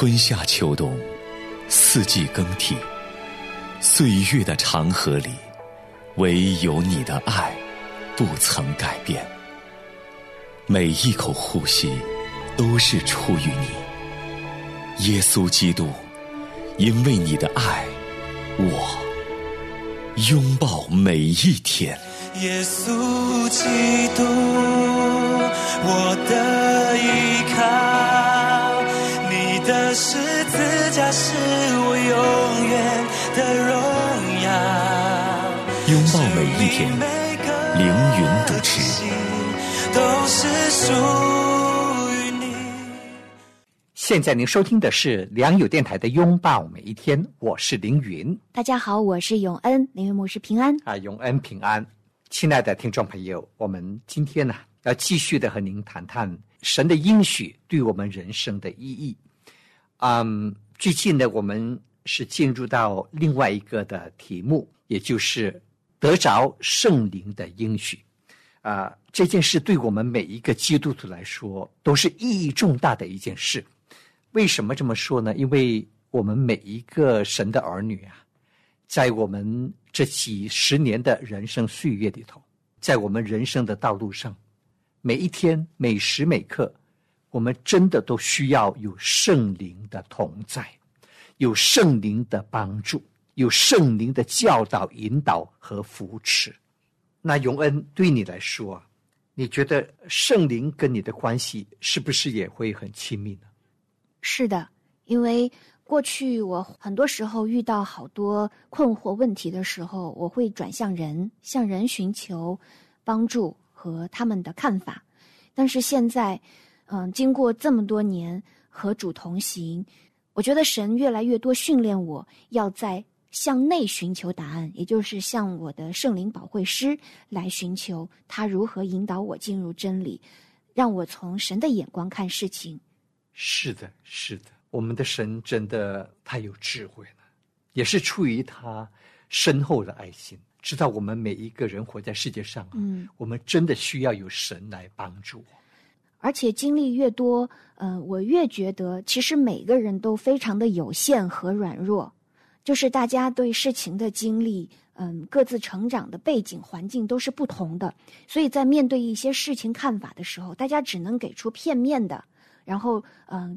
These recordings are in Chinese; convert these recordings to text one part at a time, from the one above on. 春夏秋冬，四季更替，岁月的长河里，唯有你的爱不曾改变。每一口呼吸都是出于你，耶稣基督，因为你的爱，我拥抱每一天。耶稣基督，我的依靠，你的十字架是我永远的荣耀。拥抱每一天，凌云主持，都是属于你。现在您收听的是良友电台的拥抱每一天，我是凌云。大家好，我是永恩，凌云牧师平安啊，永恩平安。亲爱的听众朋友，我们今天呢，要继续的和您谈谈神的应许对我们人生的意义。最近呢，我们是进入到另外一个的题目，也就是得着圣灵的应许。这件事对我们每一个基督徒来说，都是意义重大的一件事。为什么这么说呢？因为我们每一个神的儿女啊，在我们这几十年的人生岁月里头，在我们人生的道路上，每一天每时每刻，我们真的都需要有圣灵的同在，有圣灵的帮助，有圣灵的教导引导和扶持。那永恩，对你来说，你觉得圣灵跟你的关系是不是也会很亲密呢？是的，因为过去我很多时候遇到好多困惑问题的时候，我会转向人，向人寻求帮助和他们的看法。但是现在经过这么多年和主同行，我觉得神越来越多训练我要在向内寻求答案，也就是向我的圣灵保惠师来寻求他如何引导我进入真理，让我从神的眼光看事情。是的，是的，我们的神真的太有智慧了，也是出于他深厚的爱心，知道我们每一个人活在世界上我们真的需要有神来帮助我。而且经历越多，我越觉得其实每个人都非常的有限和软弱，就是大家对事情的经历，各自成长的背景环境都是不同的，所以在面对一些事情看法的时候，大家只能给出片面的，然后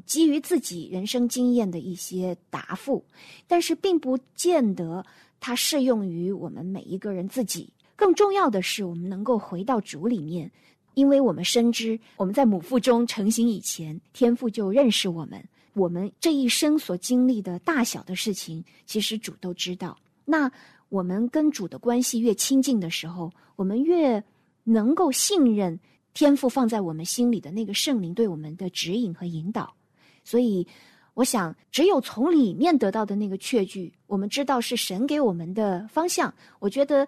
基于自己人生经验的一些答复，但是并不见得它适用于我们每一个人自己。更重要的是，我们能够回到主里面，因为我们深知我们在母腹中成型以前，天父就认识我们，我们这一生所经历的大小的事情，其实主都知道。那我们跟主的关系越亲近的时候，我们越能够信任天父放在我们心里的那个圣灵对我们的指引和引导。所以我想，只有从里面得到的那个确据，我们知道是神给我们的方向，我觉得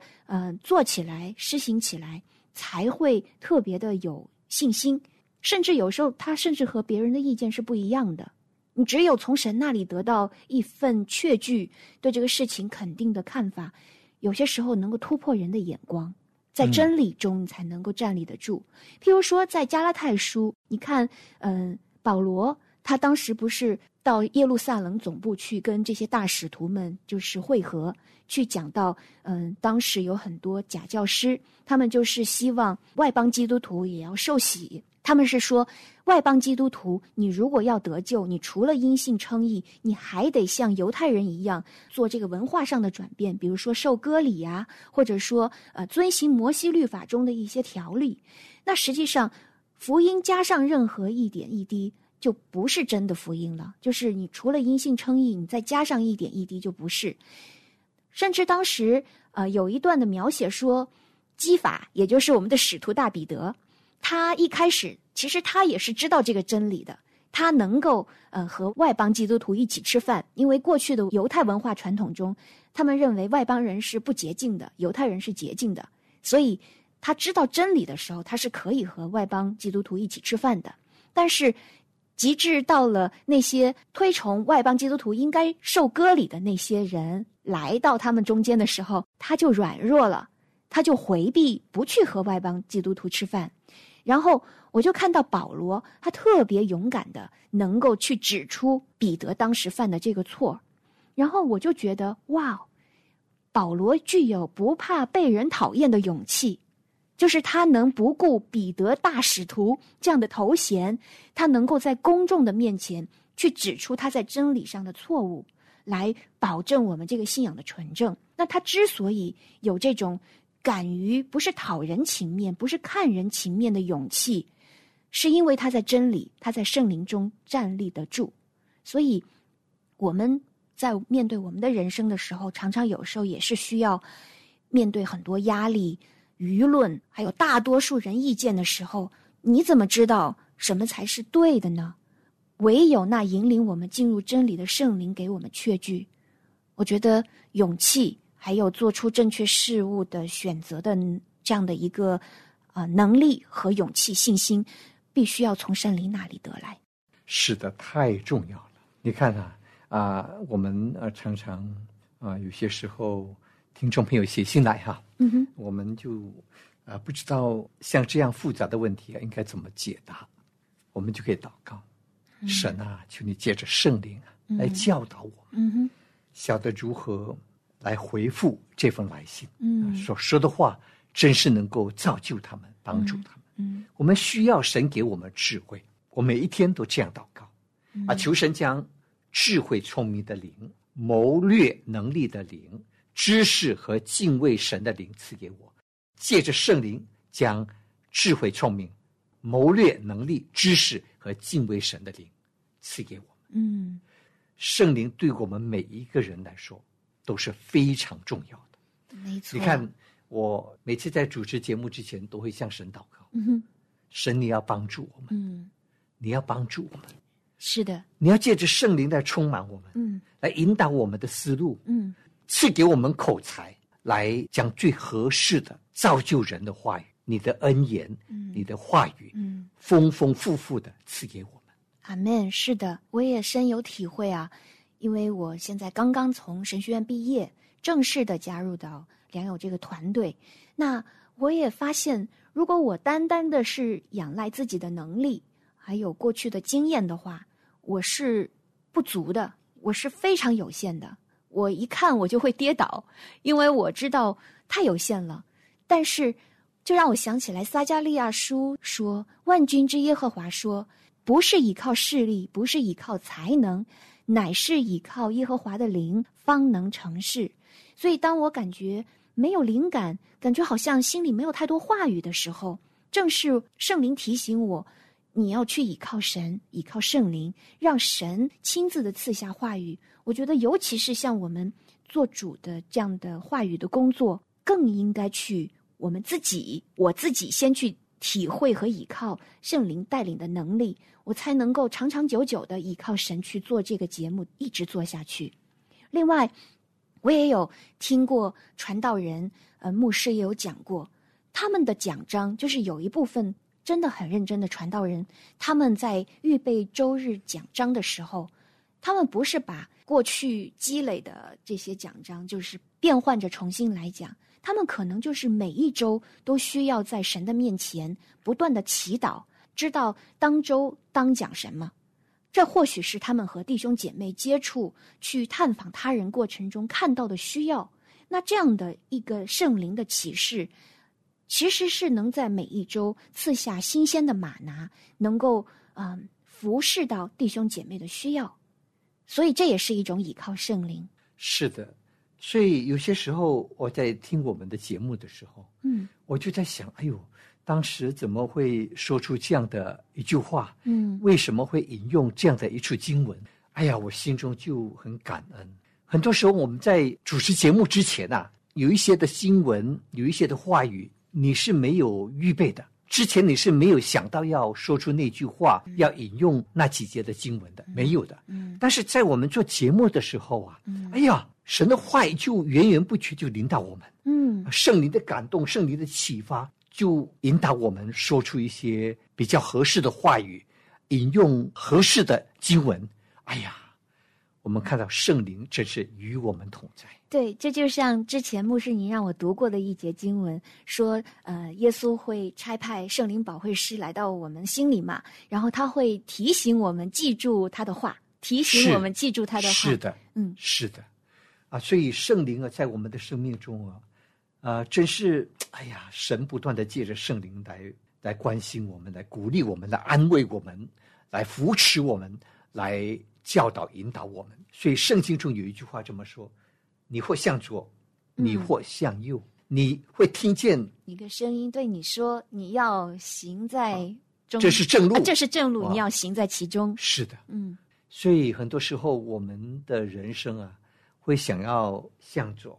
做起来施行起来才会特别的有信心，甚至有时候他甚至和别人的意见是不一样的。你只有从神那里得到一份确据，对这个事情肯定的看法，有些时候能够突破人的眼光，在真理中你才能够站立得住。譬如说在加拉太书，你看保罗他当时不是到耶路撒冷总部去跟这些大使徒们就是会合，去讲到当时有很多假教师，他们就是希望外邦基督徒也要受洗。他们是说，外邦基督徒你如果要得救，你除了因信称义，你还得像犹太人一样做这个文化上的转变，比如说受割礼啊，或者说遵行摩西律法中的一些条例。那实际上福音加上任何一点一滴就不是真的福音了，就是你除了因信称义，你再加上一点一滴就不是。甚至当时有一段的描写说，基法也就是我们的使徒大彼得，他一开始其实他也是知道这个真理的，他能够和外邦基督徒一起吃饭，因为过去的犹太文化传统中，他们认为外邦人是不洁净的，犹太人是洁净的，所以他知道真理的时候，他是可以和外邦基督徒一起吃饭的。但是极致到了那些推崇外邦基督徒应该受割礼的那些人来到他们中间的时候，他就软弱了，他就回避不去和外邦基督徒吃饭。然后我就看到保罗他特别勇敢的能够去指出彼得当时犯的这个错，然后我就觉得哇，保罗具有不怕被人讨厌的勇气，就是他能不顾彼得大使徒这样的头衔，他能够在公众的面前去指出他在真理上的错误，来保证我们这个信仰的纯正。那他之所以有这种敢于不是讨人情面，不是看人情面的勇气，是因为他在真理，他在圣灵中站立得住。所以我们在面对我们的人生的时候，常常有时候也是需要面对很多压力、舆论，还有大多数人意见的时候，你怎么知道什么才是对的呢？唯有那引领我们进入真理的圣灵给我们确据。我觉得勇气还有做出正确事物的选择的这样的一个能力和勇气、信心，必须要从圣灵那里得来。是的，太重要了。你看我们常常有些时候听众朋友写信来我们就不知道像这样复杂的问题应该怎么解答，我们就可以祷告，神求你借着圣灵来教导我们，晓得如何来回复这份来信，所说的话真是能够造就他们，帮助他们。我们需要神给我们智慧，我每一天都这样祷告，求神将智慧聪明的灵、谋略能力的灵、知识和敬畏神的灵赐给我，借着圣灵将智慧聪明、谋略能力、知识和敬畏神的灵赐给我们。圣灵对我们每一个人来说都是非常重要的。没错，你看我每次在主持节目之前都会向神祷告，神你要帮助我们，你要帮助我们。是的，你要借着圣灵来充满我们，来引导我们的思路，赐给我们口才，来讲最合适的造就人的话语。你的恩言，你的话语，丰丰富富的赐给我们。阿们。是的，我也深有体会啊，因为我现在刚刚从神学院毕业，正式的加入到良友这个团队。那我也发现，如果我单单的是仰赖自己的能力，还有过去的经验的话，我是不足的，我是非常有限的。我一看我就会跌倒，因为我知道太有限了。但是就让我想起来撒迦利亚书说，万军之耶和华说，不是倚靠势力，不是倚靠才能，乃是倚靠耶和华的灵，方能成事。所以当我感觉没有灵感，感觉好像心里没有太多话语的时候，正是圣灵提醒我，你要去倚靠神，倚靠圣灵，让神亲自的赐下话语。我觉得尤其是像我们做主的这样的话语的工作，更应该去我自己先去体会和倚靠圣灵带领的能力，我才能够长长久久的倚靠神去做这个节目，一直做下去。另外我也有听过传道人牧师也有讲过，他们的讲章就是有一部分真的很认真的传道人，他们在预备周日讲章的时候，他们不是把过去积累的这些讲章就是变换着重新来讲，他们可能就是每一周都需要在神的面前不断的祈祷，知道当周当讲什么。这或许是他们和弟兄姐妹接触、去探访他人过程中看到的需要。那这样的一个圣灵的启示，其实是能在每一周赐下新鲜的马拿，能够服侍到弟兄姐妹的需要。所以这也是一种倚靠圣灵。是的，所以有些时候我在听我们的节目的时候，我就在想，哎呦，当时怎么会说出这样的一句话？为什么会引用这样的一处经文？哎呀，我心中就很感恩。很多时候我们在主持节目之前有一些的经文，有一些的话语，你是没有预备的，之前你是没有想到要说出那句话，要引用那几节的经文的，没有的。但是在我们做节目的时候哎呀，神的话语就源源不绝就引导我们，圣灵的感动、圣灵的启发就引导我们说出一些比较合适的话语，引用合适的经文。哎呀，我们看到圣灵真是与我们同在。对，这就像之前牧师您让我读过的一节经文，说耶稣会差派圣灵保惠师来到我们心里嘛，然后他会提醒我们记住他的话，提醒我们记住他的话。是的，嗯，是的，啊，所以圣灵啊，在我们的生命中啊，真是哎呀，神不断的借着圣灵来关心我们，来鼓励我们，来安慰我们，来扶持我们，来教导引导我们。所以圣经中有一句话这么说，你或向左，你或向右，你会听见一个声音对你说，你要行在中，这是正路，这是正路，你要行在其中。是的，嗯。所以很多时候我们的人生啊，会想要向左，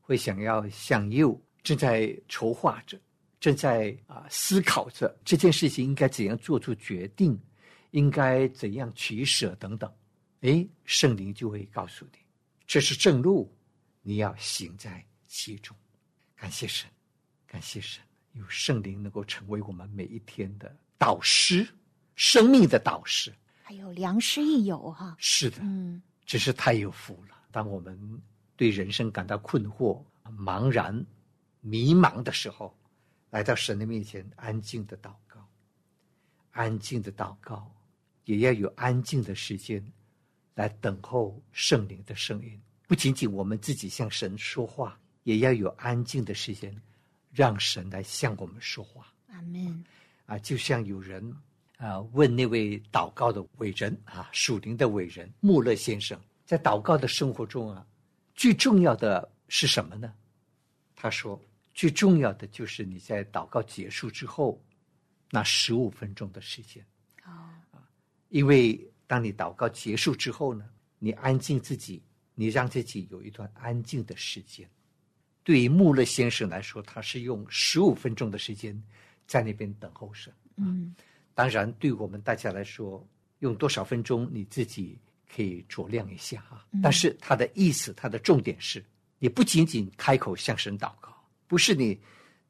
会想要向右，正在筹划着，正在思考着这件事情应该怎样做出决定，应该怎样取舍等等。圣灵就会告诉你，这是正路，你要行在其中。感谢神，感谢神，有圣灵能够成为我们每一天的导师，生命的导师，还有良师益友哈。是的，嗯，真是太有福了。当我们对人生感到困惑、茫然、迷茫的时候，来到神的面前，安静的祷告，安静的祷告，也要有安静的时间来等候圣灵的声音。不仅仅我们自己向神说话，也要有安静的时间让神来向我们说话。阿们。就像有人问那位祷告的伟人属灵的伟人穆勒先生，在祷告的生活中最重要的是什么呢？他说最重要的就是你在祷告结束之后那15分钟的时间。因为当你祷告结束之后呢，你安静自己，你让自己有一段安静的时间。对于穆勒先生来说，他是用15分钟的时间在那边等候神。嗯，当然对我们大家来说，用多少分钟你自己可以酌量一下但是他的意思，他的重点是，你不仅仅开口向神祷告，不是你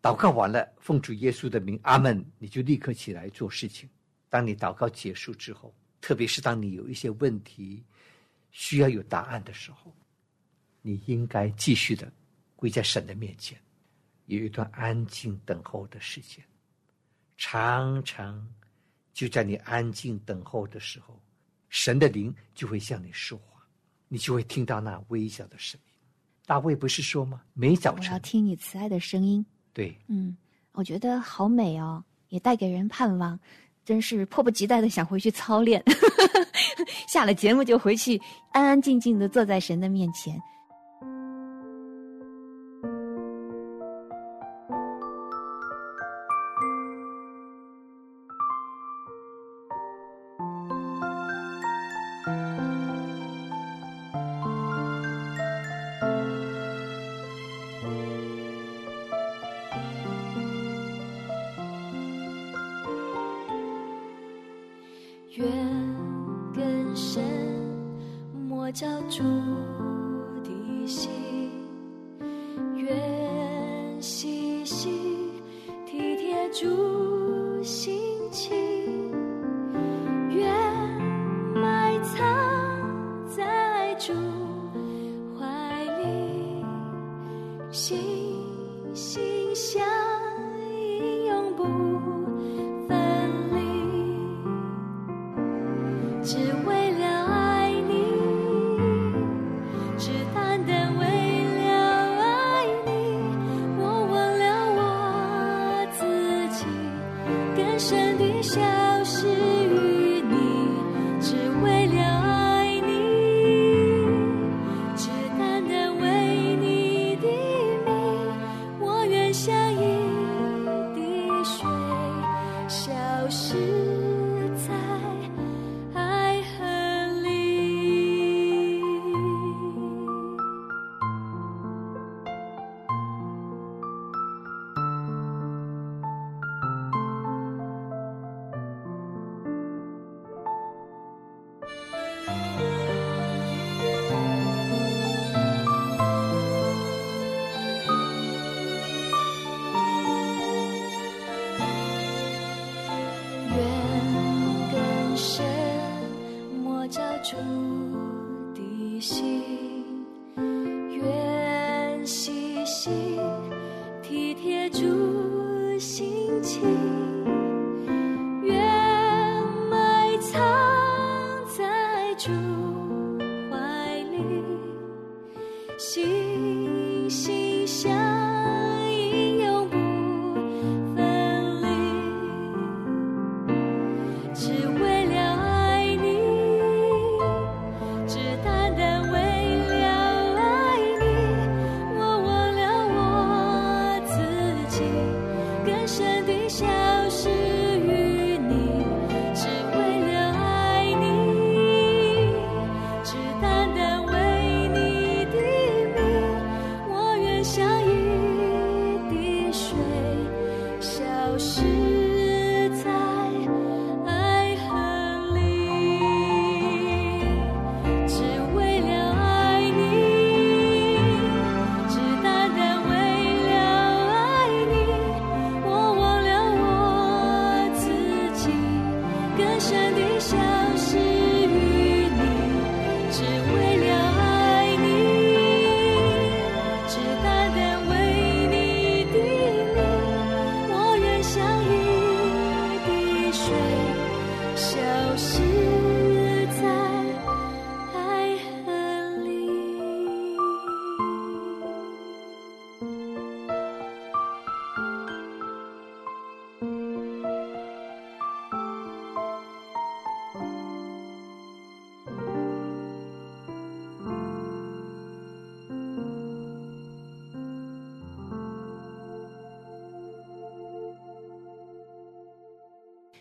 祷告完了，奉主耶稣的名，阿们，你就立刻起来做事情。当你祷告结束之后，特别是当你有一些问题需要有答案的时候，你应该继续的跪在神的面前，有一段安静等候的时间。常常就在你安静等候的时候，神的灵就会向你说话，你就会听到那微小的声音。大卫不是说吗？每早晨我要听你慈爱的声音。对，嗯，我觉得好美哦，也带给人盼望，真是迫不及待的想回去操练。下了节目就回去安安静静的坐在神的面前。愿更深莫照主的一心，愿细心体贴主心情，愿埋藏在主怀里，心心相应永不分离，只为了爱你，只单单为了爱你，我忘了我自己，更深地消失于你，只为了爱你，只单单为你的名，我愿像一滴水消失。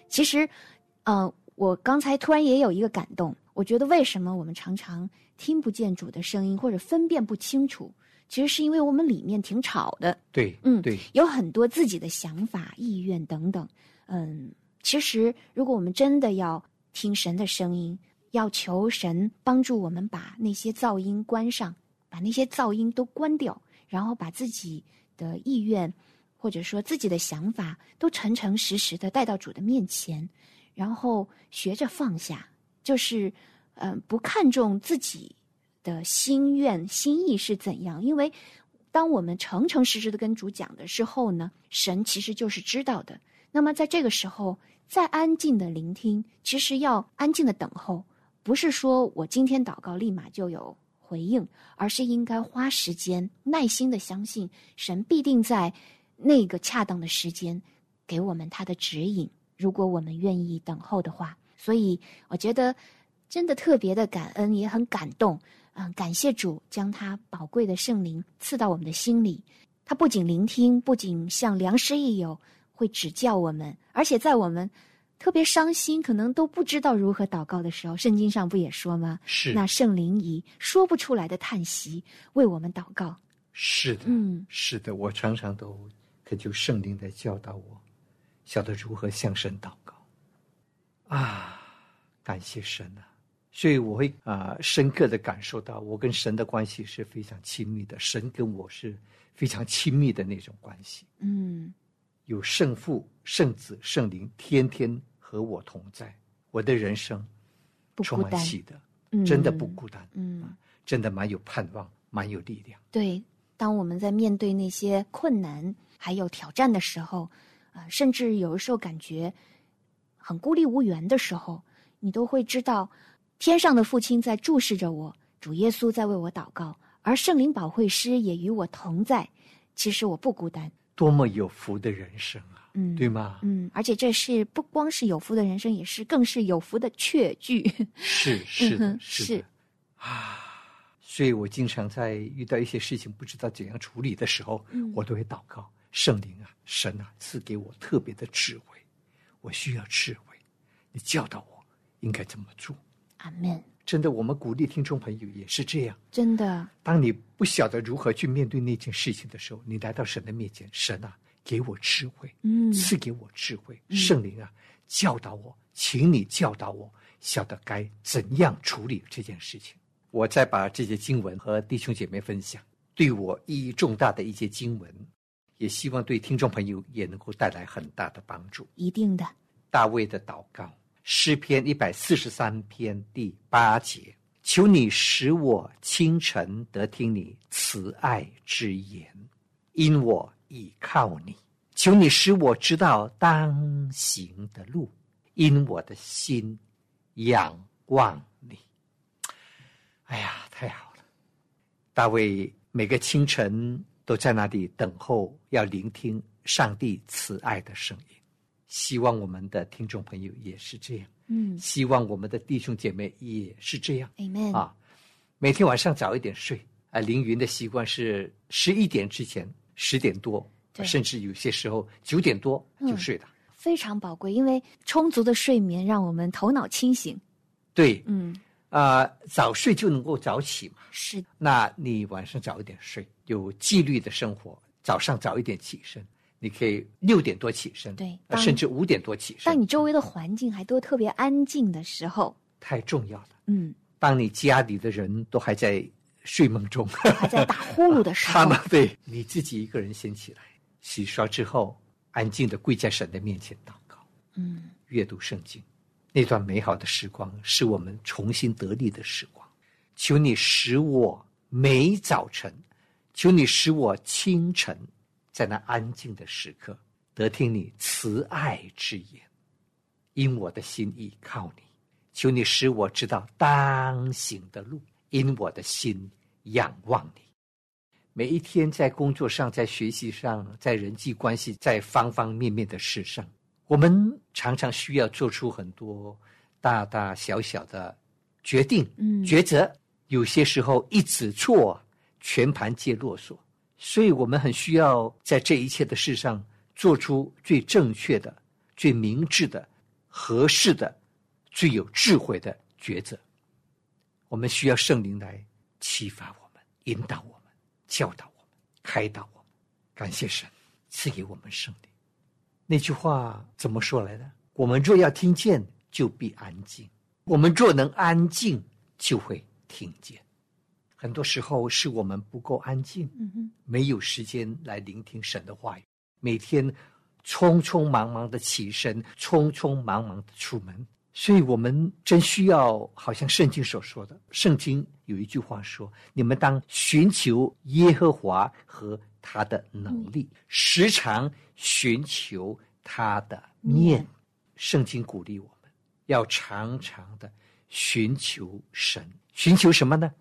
其实，我刚才突然也有一个感动。我觉得为什么我们常常听不见主的声音，或者分辨不清楚，其实是因为我们里面挺吵的。对，对，有很多自己的想法、意愿等等。其实如果我们真的要听神的声音，要求神帮助我们把那些噪音关上，把那些噪音都关掉，然后把自己的意愿，或者说自己的想法都诚诚实实的带到主的面前，然后学着放下，就是不看重自己的心愿心意是怎样，因为当我们诚诚实实的跟主讲的时候呢，神其实就是知道的。那么在这个时候再安静的聆听，其实要安静的等候，不是说我今天祷告立马就有回应，而是应该花时间耐心的相信神必定在那个恰当的时间给我们他的指引，如果我们愿意等候的话。所以我觉得真的特别的感恩，也很感动。感谢主将他宝贵的圣灵赐到我们的心里，他不仅聆听，不仅像良师益友会指教我们，而且在我们特别伤心，可能都不知道如何祷告的时候，圣经上不也说吗？是，那圣灵以说不出来的叹息为我们祷告。是的，是的，我常常都恳求圣灵来教导我，晓得如何向神祷告啊！感谢神啊！所以我会深刻的感受到，我跟神的关系是非常亲密的，神跟我是非常亲密的那种关系。有圣父、圣子、圣灵天天和我同在，我的人生充满喜的，真的不孤单，真的蛮有盼望，蛮有力量。对，当我们在面对那些困难还有挑战的时候，甚至有的时候感觉很孤立无援的时候，你都会知道天上的父亲在注视着我，主耶稣在为我祷告，而圣灵保惠师也与我同在，其实我不孤单。多么有福的人生啊，对吗？而且这是不光是有福的人生，也是更是有福的确据。是的。所以我经常在遇到一些事情不知道怎样处理的时候，我都会祷告，圣灵啊，神啊，赐给我特别的智慧，我需要智慧，你教导我应该怎么做。阿门。真的，我们鼓励听众朋友也是这样。真的，当你不晓得如何去面对那件事情的时候，你来到神的面前，神啊，给我智慧，赐给我智慧，圣灵啊，教导我，请你教导我，晓得该怎样处理这件事情。我再把这些经文和弟兄姐妹分享，对我意义重大的一些经文，也希望对听众朋友也能够带来很大的帮助。一定的。大卫的祷告，诗篇143篇第8节，求你使我清晨得听你慈爱之言，因我倚靠你。求你使我知道当行的路，因我的心仰望你。哎呀，太好了！大卫每个清晨都在那里等候，要聆听上帝慈爱的声音。希望我们的听众朋友也是这样。希望我们的弟兄姐妹也是这样。Amen 啊，每天晚上早一点睡啊。凌云的习惯是11点之前，10点多，甚至有些时候9点多就睡了。非常宝贵，因为充足的睡眠让我们头脑清醒。对，早睡就能够早起嘛。是，那你晚上早一点睡，有纪律的生活，早上早一点起身。你可以6点多起身，对，甚至5点多起身。当你周围的环境还都特别安静的时候，太重要了。当你家里的人都还在睡梦中，还在打呼噜的时候，对，你自己一个人先起来，洗刷之后，安静的跪在神的面前祷告，阅读圣经，那段美好的时光是我们重新得力的时光。求你使我每早晨，求你使我清晨。在那安静的时刻，得听你慈爱之言，因我的心倚靠你。求你使我知道当行的路，因我的心仰望你。每一天在工作上，在学习上，在人际关系，在方方面面的事上，我们常常需要做出很多大大小小的决定、抉择，有些时候一指错，全盘皆落索。所以我们很需要在这一切的事上做出最正确的、最明智的、合适的、最有智慧的抉择。我们需要圣灵来启发我们、引导我们、教导我们、开导我们。感谢神赐给我们圣灵。那句话怎么说来呢？我们若要听见，就必安静；我们若能安静，就会听见。很多时候是我们不够安静，没有时间来聆听神的话语。每天匆匆忙忙的起身，匆匆忙忙的出门，所以我们真需要，好像圣经所说的，圣经有一句话说：“你们当寻求耶和华和他的能力，时常寻求他的面。”圣经鼓励我们要常常的寻求神，寻求什么呢？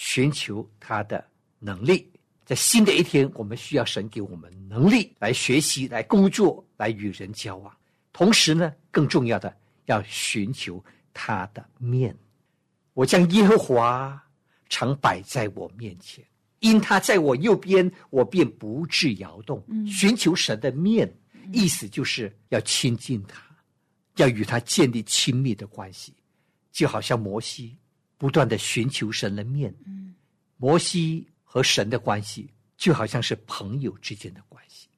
寻求他的能力。在新的一天，我们需要神给我们能力来学习、来工作、来与人交往。同时呢，更重要的，要寻求他的面。我将耶和华常摆在我面前，因他在我右边，我便不致摇动。寻求神的面，意思就是要亲近他，要与他建立亲密的关系，就好像摩西不断的寻求神的面。摩西和神的关系就好像是朋友之间的关系。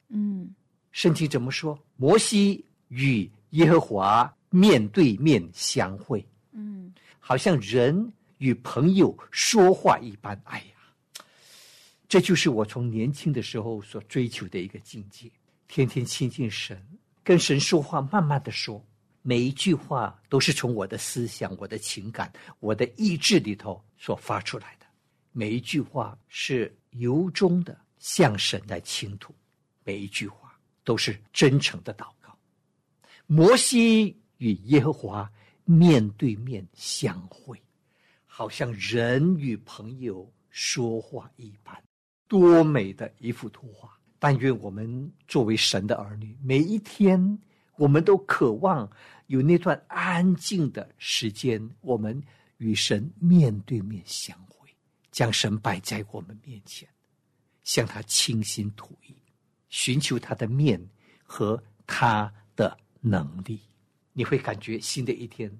圣经怎么说？摩西与耶和华面对面相会。好像人与朋友说话一般。哎呀，这就是我从年轻的时候所追求的一个境界，天天亲近神，跟神说话，慢慢的说。每一句话都是从我的思想、我的情感、我的意志里头所发出来的，每一句话是由衷的向神来倾吐，每一句话都是真诚的祷告。摩西与耶和华面对面相会，好像人与朋友说话一般，多美的一幅图画！但愿我们作为神的儿女，每一天我们都渴望有那段安静的时间，我们与神面对面相会，将神摆在我们面前，向他倾心吐意，寻求他的面和他的能力。你会感觉新的一天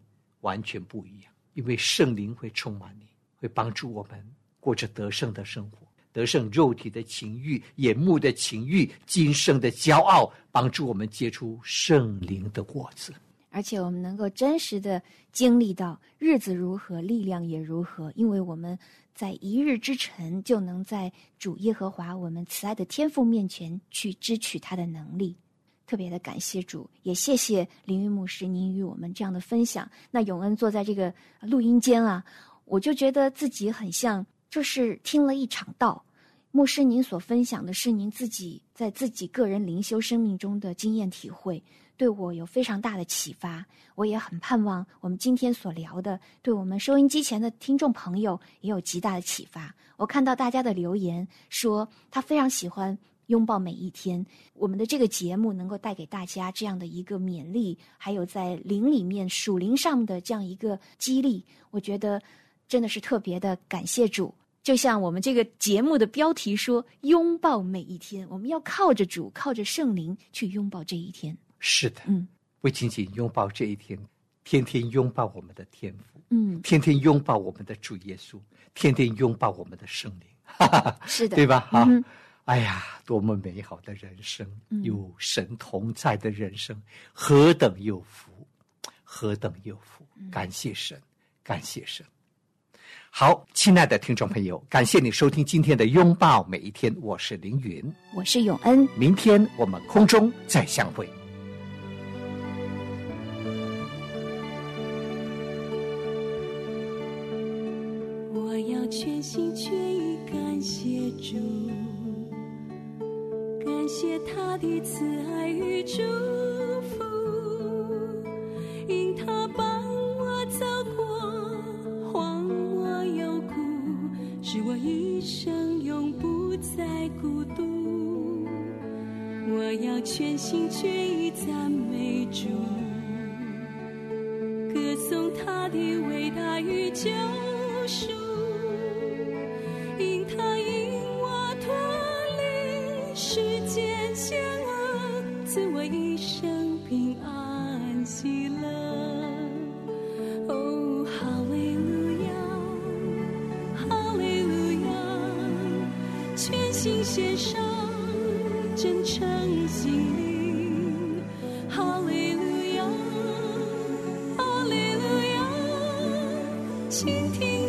完全不一样，因为圣灵会充满你，会帮助我们过着得胜的生活，得胜肉体的情欲、眼目的情欲、今生的骄傲，帮助我们结出圣灵的果子。而且我们能够真实的经历到日子如何，力量也如何，因为我们在一日之晨就能在主耶和华我们慈爱的天父面前去支取他的能力。特别的感谢主，也谢谢凌云牧师您与我们这样的分享。那永恩坐在这个录音间啊，我就觉得自己很像就是听了一场道。牧师，您所分享的是您自己在自己个人灵修生命中的经验体会，对我有非常大的启发。我也很盼望我们今天所聊的，对我们收音机前的听众朋友也有极大的启发。我看到大家的留言说，他非常喜欢拥抱每一天，我们的这个节目能够带给大家这样的一个勉励，还有在灵里面属灵上的这样一个激励，我觉得真的是特别的感谢主。就像我们这个节目的标题说，拥抱每一天，我们要靠着主，靠着圣灵去拥抱这一天。是的，不仅仅拥抱这一天，天天拥抱我们的天父，天天拥抱我们的主耶稣，天天拥抱我们的圣灵，哈哈，是的，对吧？哎呀，多么美好的人生，有神同在的人生，何等有福，何等有福，感谢神，感谢神。好，亲爱的听众朋友，感谢你收听今天的拥抱每一天，我是凌云，我是永恩，明天我们空中再相会。我要全心全意感谢主，感谢他的慈爱与祝福，因他帮我走过荒漠幽谷，使我一生永不再孤独。我要全心全意赞美主，歌颂他的伟大与救赎，因他引我脱离世间险恶，赐我一生平安喜乐。哦，哈利路亚，哈利路亚，全心献上真诚心灵，哈利路亚，哈利路亚，倾听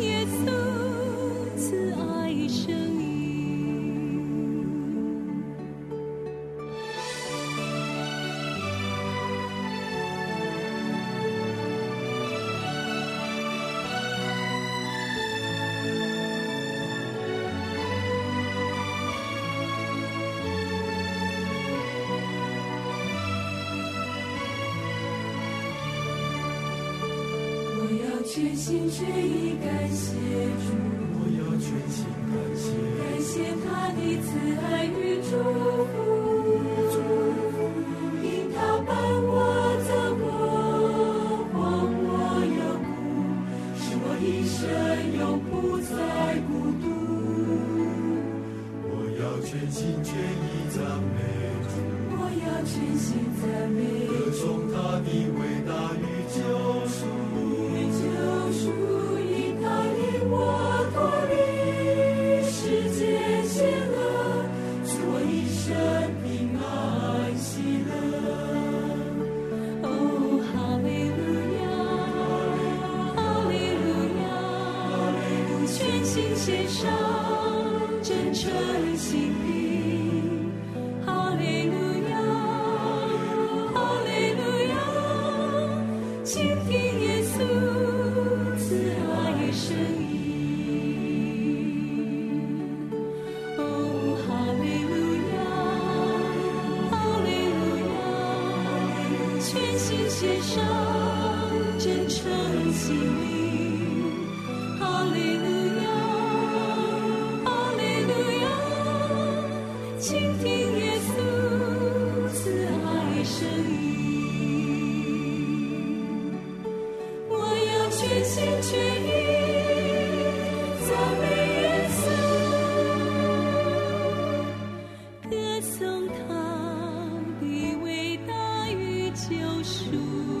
全心全意感谢主，我要全心感谢他的慈爱与祝福，因他伴我走过荒漠幽谷，使我一生永不再孤独。我要全心全意赞美主，我要全心赞美，歌颂他的伟大与救赎。因他引我脱离世界险恶，赐我一生平安喜乐。哦，哈利路亚，哈利路亚，全心献上真诚心灵，哈利路亚，哈利路亚，倾听耶稣声音，哦，哈利路亚，哈利路亚，全心献上真诚心灵，哈利路亚，哈利路亚，倾听耶稣慈爱声音，我要全心全意。歌颂他的伟大与救赎。